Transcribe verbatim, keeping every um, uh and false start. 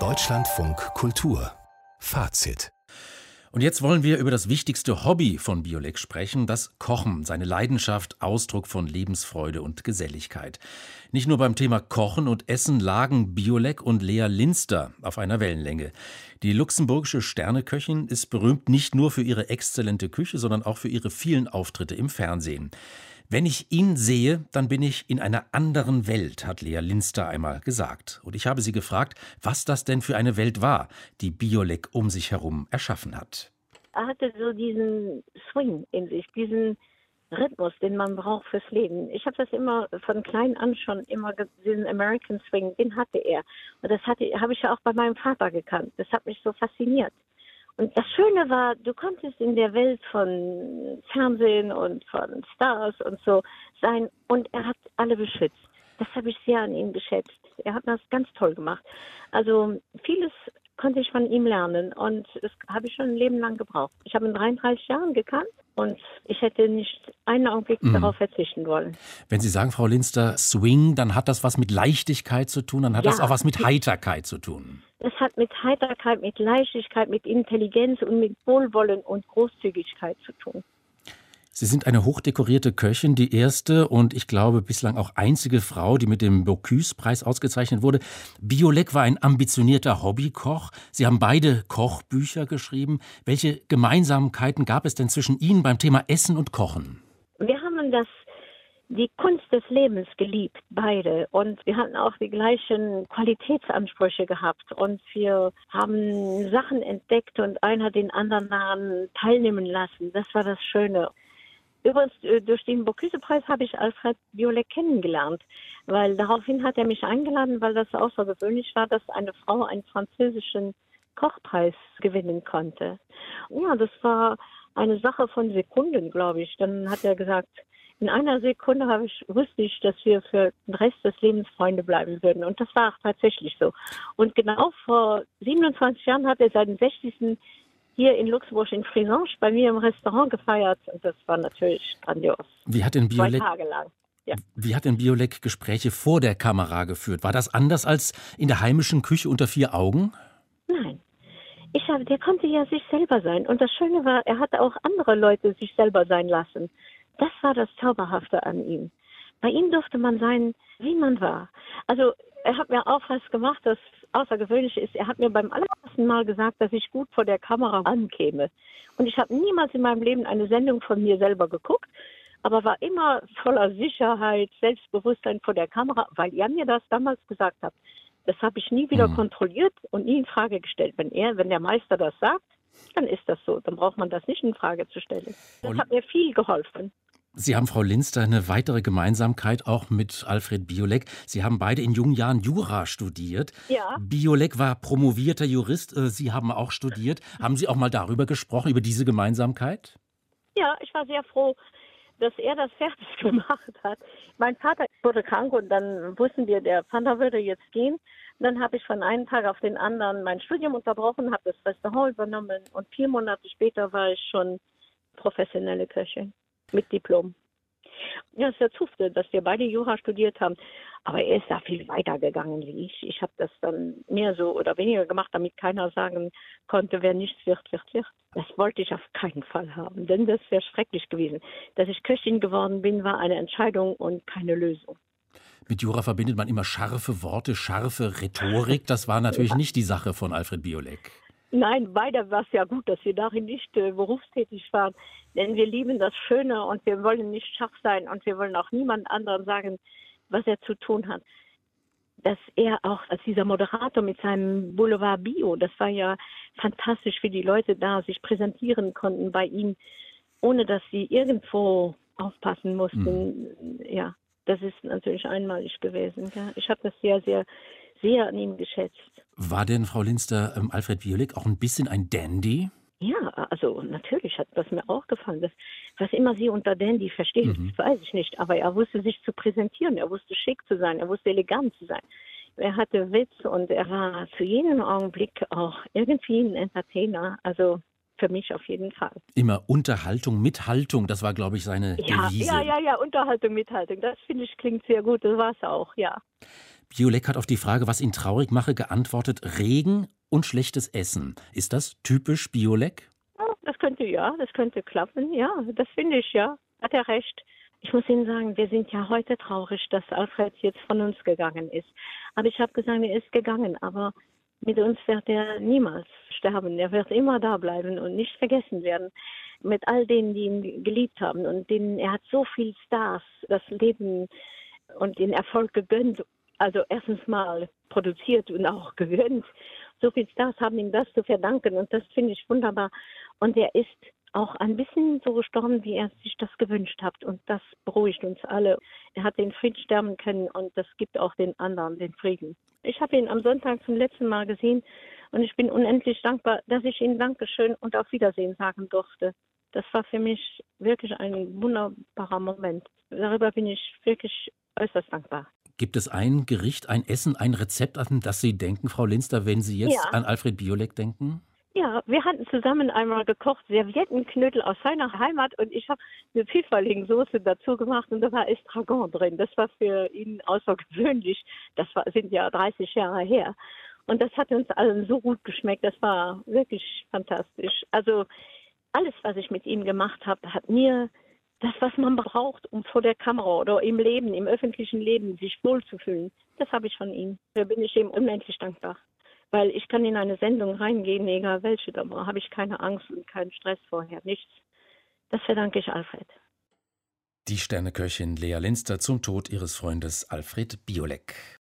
Deutschlandfunk Kultur. Fazit. Und jetzt wollen wir über das wichtigste Hobby von Biolek sprechen, das Kochen, seine Leidenschaft, Ausdruck von Lebensfreude und Geselligkeit. Nicht nur beim Thema Kochen und Essen lagen Biolek und Lea Linster auf einer Wellenlänge. Die luxemburgische Sterneköchin ist berühmt nicht nur für ihre exzellente Küche, sondern auch für ihre vielen Auftritte im Fernsehen. Wenn ich ihn sehe, dann bin ich in einer anderen Welt, hat Lea Linster einmal gesagt. Und ich habe sie gefragt, was das denn für eine Welt war, die Biolek um sich herum erschaffen hat. Er hatte so diesen Swing in sich, diesen Rhythmus, den man braucht fürs Leben. Ich habe das immer von klein an schon immer diesen American Swing, den hatte er. Und das hatte, habe ich ja auch bei meinem Vater gekannt. Das hat mich so fasziniert. Und das Schöne war, du konntest in der Welt von Fernsehen und von Stars und so sein. Und er hat alle beschützt. Das habe ich sehr an ihm geschätzt. Er hat das ganz toll gemacht. Also vieles konnte ich von ihm lernen. Und das habe ich schon ein Leben lang gebraucht. Ich habe ihn dreiunddreißig Jahren gekannt. Und ich hätte nicht einen Augenblick mhm. darauf verzichten wollen. Wenn Sie sagen, Frau Linster, Swing, dann hat das was mit Leichtigkeit zu tun. Dann hat ja. das auch was mit Heiterkeit zu tun. Es hat mit Heiterkeit, mit Leichtigkeit, mit Intelligenz und mit Wohlwollen und Großzügigkeit zu tun. Sie sind eine hochdekorierte Köchin, die erste und ich glaube bislang auch einzige Frau, die mit dem Bocuse-Preis ausgezeichnet wurde. Biolek war ein ambitionierter Hobbykoch. Sie haben beide Kochbücher geschrieben. Welche Gemeinsamkeiten gab es denn zwischen Ihnen beim Thema Essen und Kochen? Wir haben das die Kunst des Lebens geliebt, beide. Und wir hatten auch die gleichen Qualitätsansprüche gehabt. Und wir haben Sachen entdeckt und einer den anderen daran teilnehmen lassen. Das war das Schöne. Übrigens, durch den Bocuse-Preis habe ich Alfred Biolek kennengelernt. Weil daraufhin hat er mich eingeladen, weil das außergewöhnlich war, dass eine Frau einen französischen Kochpreis gewinnen konnte. Ja, das war eine Sache von Sekunden, glaube ich. Dann hat er gesagt, in einer Sekunde habe ich, wusste ich, dass wir für den Rest des Lebens Freunde bleiben würden. Und das war auch tatsächlich so. Und genau vor siebenundzwanzig Jahren hat er seinen sechzigsten hier in Luxemburg in Frisange bei mir im Restaurant gefeiert. Und das war natürlich grandios. Wie hat denn Biolek, Zwei Tage lang. Ja. Wie hat denn Biolek Gespräche vor der Kamera geführt? War das anders als in der heimischen Küche unter vier Augen? Nein. Ich habe, der konnte ja sich selber sein. Und das Schöne war, er hat auch andere Leute sich selber sein lassen. Das war das Zauberhafte an ihm. Bei ihm durfte man sein, wie man war. Also er hat mir auch was gemacht, das außergewöhnlich ist. Er hat mir beim allerersten Mal gesagt, dass ich gut vor der Kamera ankäme. Und ich habe niemals in meinem Leben eine Sendung von mir selber geguckt, aber war immer voller Sicherheit, Selbstbewusstsein vor der Kamera, weil er mir das damals gesagt hat. Das habe ich nie wieder kontrolliert und nie in Frage gestellt. Wenn er, wenn der Meister das sagt, dann ist das so. Dann braucht man das nicht in Frage zu stellen. Das hat mir viel geholfen. Sie haben, Frau Linster, eine weitere Gemeinsamkeit auch mit Alfred Biolek. Sie haben beide in jungen Jahren Jura studiert. Ja. Biolek war promovierter Jurist. Sie haben auch studiert. Haben Sie auch mal darüber gesprochen, über diese Gemeinsamkeit? Ja, ich war sehr froh, dass er das fertig gemacht hat. Mein Vater wurde krank und dann wussten wir, der Vater würde jetzt gehen. Und dann habe ich von einem Tag auf den anderen mein Studium unterbrochen, habe das Restaurant übernommen und vier Monate später war ich schon professionelle Köchin. Mit Diplom. Ja, es ist ja Zufall, dass wir beide Jura studiert haben. Aber er ist da viel weiter gegangen wie ich. Ich habe das dann mehr so oder weniger gemacht, damit keiner sagen konnte, wer nichts wird, wird, wird. Das wollte ich auf keinen Fall haben, denn das wäre schrecklich gewesen. Dass ich Köchin geworden bin, war eine Entscheidung und keine Lösung. Mit Jura verbindet man immer scharfe Worte, scharfe Rhetorik. Das war natürlich ja. nicht die Sache von Alfred Biolek. Nein, beide war es ja gut, dass wir darin nicht äh, berufstätig waren, denn wir lieben das Schöne und wir wollen nicht scharf sein und wir wollen auch niemand anderen sagen, was er zu tun hat. Dass er auch als dieser Moderator mit seinem Boulevard Bio, das war ja fantastisch, wie die Leute da sich präsentieren konnten bei ihm, ohne dass sie irgendwo aufpassen mussten. Mhm. Ja, das ist natürlich einmalig gewesen. Ja. Ich habe das sehr, sehr, sehr an ihm geschätzt. War denn, Frau Linster, ähm, Alfred Biolek auch ein bisschen ein Dandy? Ja, also natürlich hat das mir auch gefallen. Das, was immer Sie unter Dandy verstehen, mhm. das weiß ich nicht. Aber er wusste sich zu präsentieren, er wusste schick zu sein, er wusste elegant zu sein. Er hatte Witz und er war zu jedem Augenblick auch irgendwie ein Entertainer. Also für mich auf jeden Fall. Immer Unterhaltung mit Haltung, das war, glaube ich, seine ja, Devise. Ja, ja, ja, Unterhaltung mit Haltung, das finde ich klingt sehr gut, das war es auch, ja. Biolek hat auf die Frage, was ihn traurig mache, geantwortet: Regen und schlechtes Essen. Ist das typisch Biolek? Oh, das könnte ja, das könnte klappen, ja, das finde ich, ja, hat er recht. Ich muss Ihnen sagen, wir sind ja heute traurig, dass Alfred jetzt von uns gegangen ist. Aber ich habe gesagt, er ist gegangen, aber mit uns wird er niemals sterben. Er wird immer da bleiben und nicht vergessen werden. Mit all denen, die ihn geliebt haben und denen, er hat so viel Stars, das Leben und den Erfolg gegönnt. Also erstens mal produziert und auch gegönnt. So viel Stars haben ihm das zu verdanken und das finde ich wunderbar. Und er ist auch ein bisschen so gestorben, wie er sich das gewünscht hat. Und das beruhigt uns alle. Er hat den Frieden sterben können und das gibt auch den anderen den Frieden. Ich habe ihn am Sonntag zum letzten Mal gesehen und ich bin unendlich dankbar, dass ich ihm Dankeschön und auf Wiedersehen sagen durfte. Das war für mich wirklich ein wunderbarer Moment. Darüber bin ich wirklich äußerst dankbar. Gibt es ein Gericht, ein Essen, ein Rezept, an das Sie denken, Frau Linster, wenn Sie jetzt ja. an Alfred Biolek denken? Ja, wir hatten zusammen einmal gekocht, Serviettenknödel aus seiner Heimat und ich habe eine Pfifferlingsoße dazu gemacht und da war Estragon drin. Das war für ihn außergewöhnlich. Das war, sind ja dreißig Jahre her. Und das hat uns allen so gut geschmeckt. Das war wirklich fantastisch. Also alles, was ich mit ihm gemacht habe, hat mir das, was man braucht, um vor der Kamera oder im Leben, im öffentlichen Leben sich wohlzufühlen. Das habe ich von ihm. Da bin ich ihm unendlich dankbar. Weil ich kann in eine Sendung reingehen, egal welche, da habe ich keine Angst und keinen Stress vorher, nichts. Das verdanke ich Alfred. Die Sterneköchin Lea Linster zum Tod ihres Freundes Alfred Biolek.